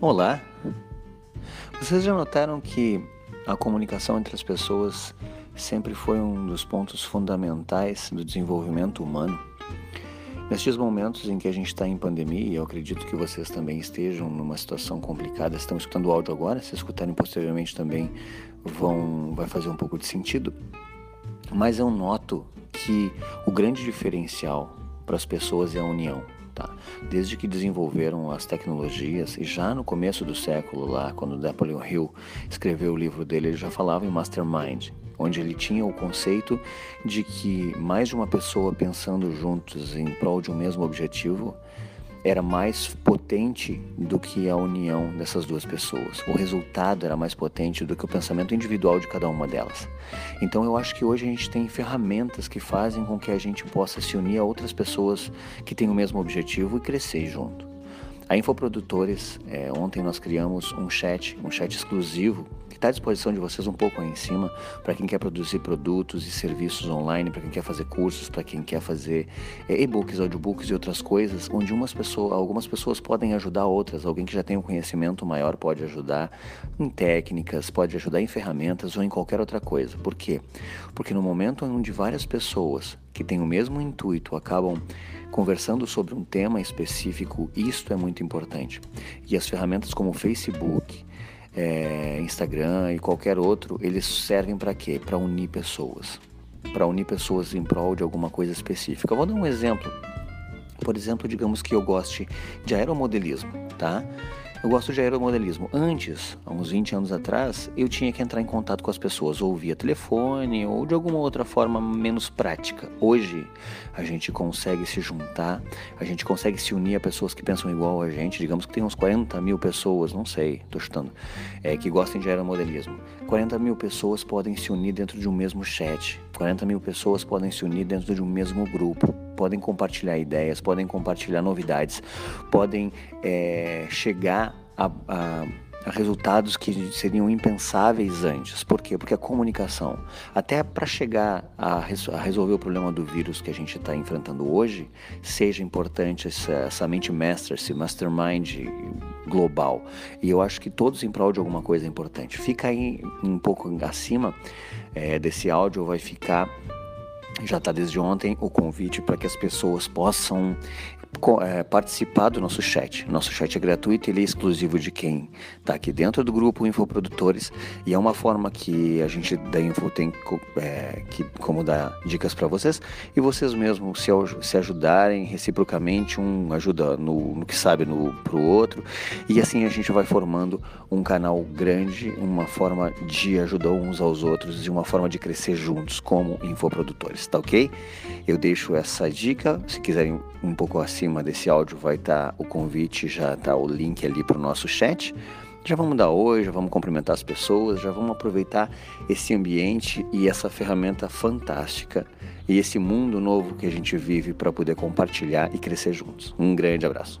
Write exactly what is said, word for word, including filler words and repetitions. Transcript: Olá! Vocês já notaram que a comunicação entre as pessoas sempre foi um dos pontos fundamentais do desenvolvimento humano? Nestes momentos em que a gente está em pandemia, e eu acredito que vocês também estejam numa situação complicada, estão escutando o áudio agora, se escutarem posteriormente também vão, vai fazer um pouco de sentido, mas eu noto que o grande diferencial para as pessoas é a união. Desde que desenvolveram as tecnologias, e já no começo do século, lá quando Napoleon Hill escreveu o livro dele, ele já falava em Mastermind, onde ele tinha o conceito de que mais de uma pessoa pensando juntos em prol de um mesmo objetivo era mais potente do que a união dessas duas pessoas. O resultado era mais potente do que o pensamento individual de cada uma delas. Então eu acho que hoje a gente tem ferramentas que fazem com que a gente possa se unir a outras pessoas que têm o mesmo objetivo e crescer junto. A Infoprodutores, é, ontem nós criamos um chat, um chat exclusivo, que está à disposição de vocês um pouco aí em cima, para quem quer produzir produtos e serviços online, para quem quer fazer cursos, para quem quer fazer é, e-books, audiobooks e outras coisas, onde umas pessoas, algumas pessoas podem ajudar outras, alguém que já tem um conhecimento maior pode ajudar em técnicas, pode ajudar em ferramentas ou em qualquer outra coisa. Por quê? Porque no momento onde várias pessoas que têm o mesmo intuito acabam conversando sobre um tema específico, isto é muito importante. E as ferramentas como Facebook, é, Instagram e qualquer outro, eles servem para quê? Para unir pessoas. Para unir pessoas em prol de alguma coisa específica. Eu vou dar um exemplo. Por exemplo, digamos que eu goste de aeromodelismo, tá? Eu gosto de aeromodelismo. Antes, há uns vinte anos atrás, eu tinha que entrar em contato com as pessoas, ou via telefone, ou de alguma outra forma menos prática. Hoje, a gente consegue se juntar, a gente consegue se unir a pessoas que pensam igual a gente. Digamos que tem uns quarenta mil pessoas, não sei, tô chutando, é, que gostem de aeromodelismo. quarenta mil pessoas podem se unir dentro de um mesmo chat. quarenta mil pessoas podem se unir dentro de um mesmo grupo. Podem compartilhar ideias, podem compartilhar novidades, podem é, chegar a, a, a resultados que seriam impensáveis antes. Por quê? Porque a comunicação, até para chegar a, res, a resolver o problema do vírus que a gente está enfrentando hoje, seja importante essa, essa mente mestra, esse mastermind global. E eu acho que todos em prol de alguma coisa é importante. Fica aí um pouco acima é, desse áudio, vai ficar... Já está desde ontem o convite para que as pessoas possam é, participar do nosso chat. Nosso chat é gratuito, ele é exclusivo de quem está aqui dentro do grupo Infoprodutores, e é uma forma que a gente da Info tem é, que, como dar dicas para vocês, e vocês mesmos se, se ajudarem reciprocamente, um ajuda no, no que sabe para o outro, e assim a gente vai formando um canal grande, uma forma de ajudar uns aos outros e uma forma de crescer juntos como Infoprodutores. Tá ok? Eu deixo essa dica. Se quiserem um pouco acima desse áudio, vai estar tá o convite, já está o link ali para o nosso chat. Já vamos dar oi, já vamos cumprimentar as pessoas, já vamos aproveitar esse ambiente e essa ferramenta fantástica e esse mundo novo que a gente vive para poder compartilhar e crescer juntos. Um grande abraço.